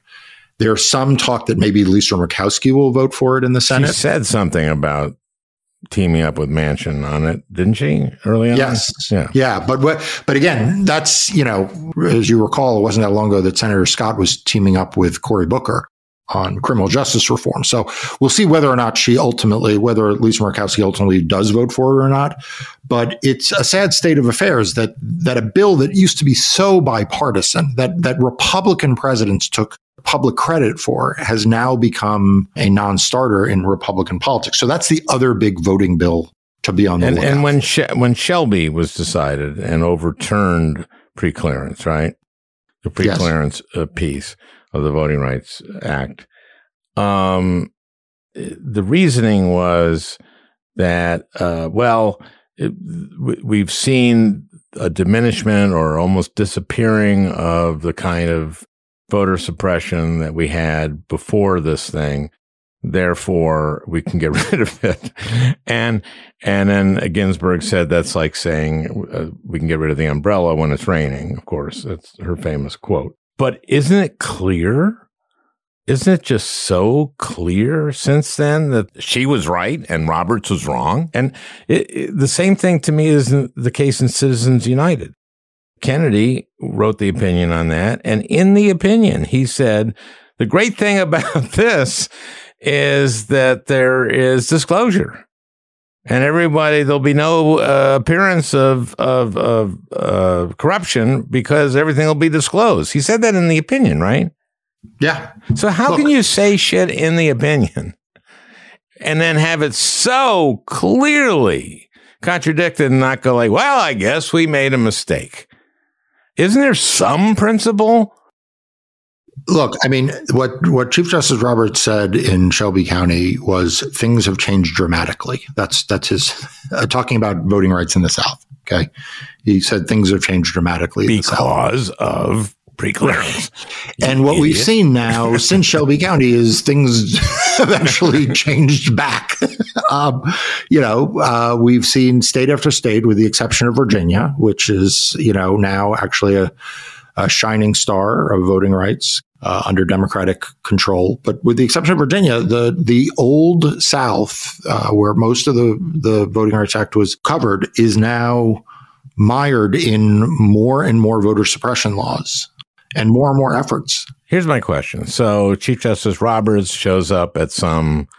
There's some talk that maybe Lisa Murkowski will vote for it in the Senate. She said something about teaming up with Manchin on it, didn't she, early on? Yes. Yeah. Yeah. But, but again, that's, you know, as you recall, it wasn't that long ago that Senator Scott was teaming up with Cory Booker on criminal justice reform. So we'll see whether or not she ultimately, whether Lisa Murkowski ultimately does vote for it or not. But it's a sad state of affairs that that a bill that used to be so bipartisan, that that Republican presidents took public credit for has now become a non-starter in Republican politics. So that's the other big voting bill to be on the and, lookout. And when she- when Shelby was decided and overturned preclearance, right? The preclearance yes. uh, piece of the Voting Rights Act. Um, the reasoning was that, uh, well, it, we've seen a diminishment or almost disappearing of the kind of voter suppression that we had before this thing. Therefore, we can get rid of it. And and then Ginsburg said that's like saying uh, we can get rid of the umbrella when it's raining, of course. That's her famous quote. But isn't it clear? Isn't it just so clear since then that she was right and Roberts was wrong? And it, it, the same thing to me is the case in Citizens United. Kennedy wrote the opinion on that. And in the opinion, he said, the great thing about this is that there is disclosure. And everybody, there'll be no uh, appearance of of, of uh, corruption because everything will be disclosed. He said that in the opinion, right? Yeah. So how Look. can you say shit in the opinion and then have it so clearly contradicted and not go like, well, I guess we made a mistake? Isn't there some principle? Look, I mean, what, what Chief Justice Roberts said in Shelby County was things have changed dramatically. That's that's his uh, talking about voting rights in the South. Okay, he said things have changed dramatically because of preclearance. And what idiot. we've seen now since Shelby County is things have actually changed back. um, you know, uh, we've seen state after state, with the exception of Virginia, which is you know now actually a, a shining star of voting rights. Uh, under Democratic control, but with the exception of Virginia, the the old South, uh, where most of the, the Voting Rights Act was covered, is now mired in more and more voter suppression laws and more and more efforts. Here's my question. So Chief Justice Roberts shows up at some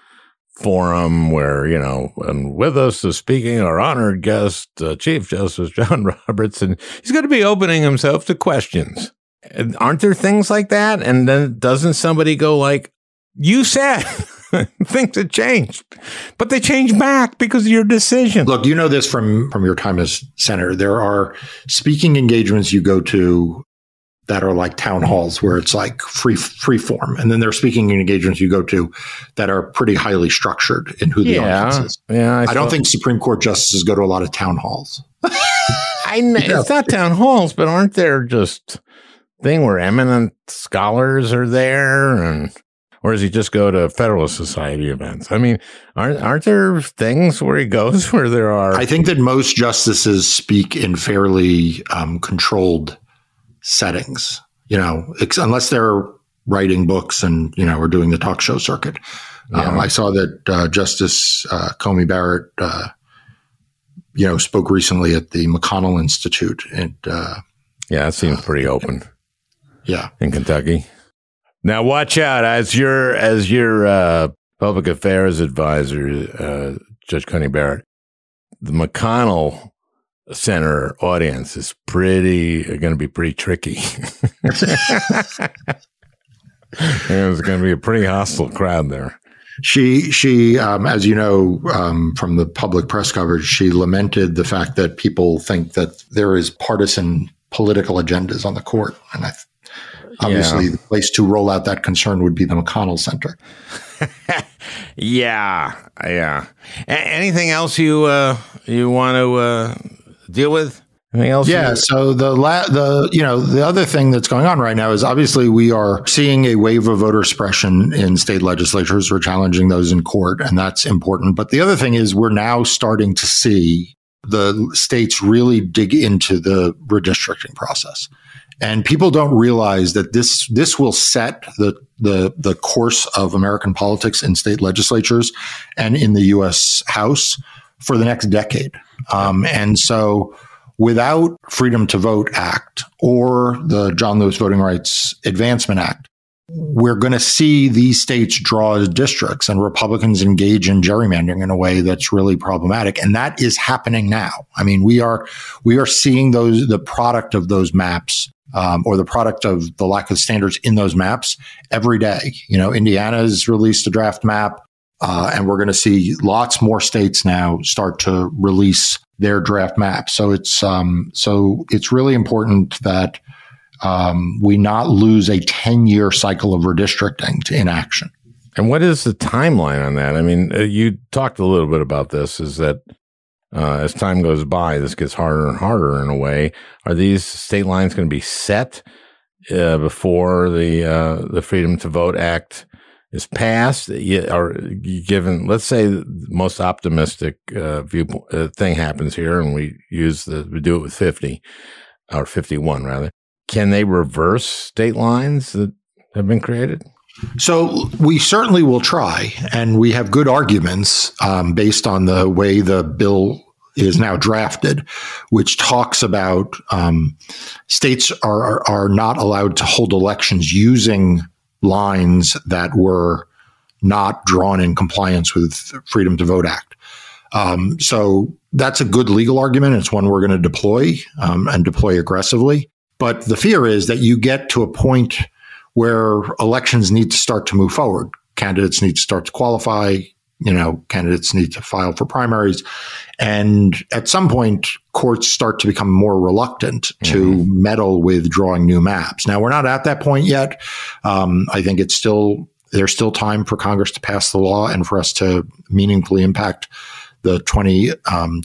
forum where, you know, and with us is speaking our honored guest, uh, Chief Justice John Roberts, and he's going to be opening himself to questions. Aren't there things like that? And then doesn't somebody go like, you said things have changed, but they change back because of your decision. Look, you know this from, from your time as senator. There are speaking engagements you go to that are like town halls where it's like free free form. And then there are speaking engagements you go to that are pretty highly structured in who the yeah, audience is. Yeah, I, I don't think Supreme Court justices go to a lot of town halls. I know, yeah. It's not town halls, but aren't there just... thing where eminent scholars are there, and or does he just go to Federalist Society events? I mean, aren't aren't there things where he goes where there are? I think that most justices speak in fairly um, controlled settings, you know, ex- unless they're writing books and you know or doing the talk show circuit. Yeah. Um, I saw that uh, Justice uh, Comey Barrett, uh, you know, spoke recently at the McConnell Institute, and uh, yeah, that seems uh, pretty open. Yeah, in Kentucky. Now watch out, as your as your uh, public affairs advisor, uh, Judge Connie Barrett. The McConnell Center audience is pretty going to be pretty tricky. There's going to be a pretty hostile crowd there. She she, um, as you know um, from the public press coverage, she lamented the fact that people think that there is partisan political agendas on the court, and I. Th- Obviously, yeah. The place to roll out that concern would be the McConnell Center. yeah, yeah. A- anything else you uh, you want to uh, deal with? Anything else? Yeah. You- so the la- the you know the other thing that's going on right now is obviously we are seeing a wave of voter suppression in state legislatures. We're challenging those in court, and that's important. But the other thing is we're now starting to see the states really dig into the redistricting process. And people don't realize that this this will set the the the course of American politics in state legislatures and in the U S House for the next decade. Um, and so without Freedom to Vote Act or the John Lewis Voting Rights Advancement Act, we're going to see these states draw districts and Republicans engage in gerrymandering in a way that's really problematic. And that is happening now. I mean, we are we are seeing those the product of those maps um, or the product of the lack of standards in those maps every day. You know, Indiana's released a draft map, uh, and we're going to see lots more states now start to release their draft maps. So it's um, so it's really important that um, we not lose a ten-year cycle of redistricting to inaction. And what is the timeline on that? I mean, you talked a little bit about this, is that uh, as time goes by, this gets harder and harder in a way. Are these state lines going to be set uh, before the uh, the Freedom to Vote Act is passed? Or given, let's say, the most optimistic uh, view, uh, thing happens here, and we use the we do it with fifty or fifty-one rather. Can they reverse state lines that have been created? So we certainly will try, and we have good arguments um, based on the way the bill is now drafted, which talks about um, states are are not allowed to hold elections using lines that were not drawn in compliance with Freedom to Vote Act. Um, so that's a good legal argument. It's one we're going to deploy um, and deploy aggressively. But the fear is that you get to a point where elections need to start to move forward. Candidates need to start to qualify, you know, candidates need to file for primaries. And at some point, courts start to become more reluctant mm-hmm. to meddle with drawing new maps. Now, we're not at that point yet. Um, I think it's still, there's still time for Congress to pass the law and for us to meaningfully impact the twenty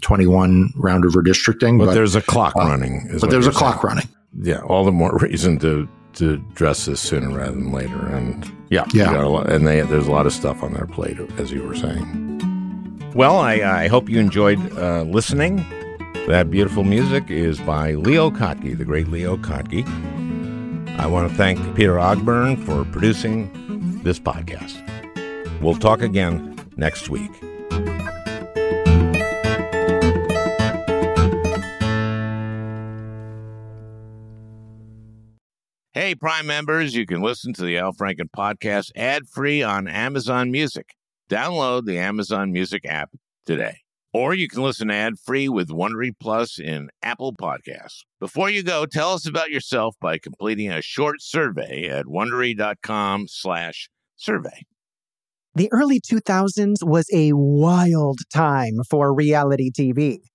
twenty-one round of redistricting. But, but there's a clock uh, running. But there's a saying. clock running. Yeah, all the more reason to to address this sooner rather than later. And yeah, yeah. You know, and they, there's a lot of stuff on their plate, as you were saying. Well, I, I hope you enjoyed uh, listening. That beautiful music is by Leo Kottke, the great Leo Kottke. I want to thank Peter Ogburn for producing this podcast. We'll talk again next week. Hey, Prime members, you can listen to the Al Franken podcast ad-free on Amazon Music. Download the Amazon Music app today. Or you can listen ad-free with Wondery Plus in Apple Podcasts. Before you go, tell us about yourself by completing a short survey at Wondery.com slash survey. The early two thousands was a wild time for reality T V.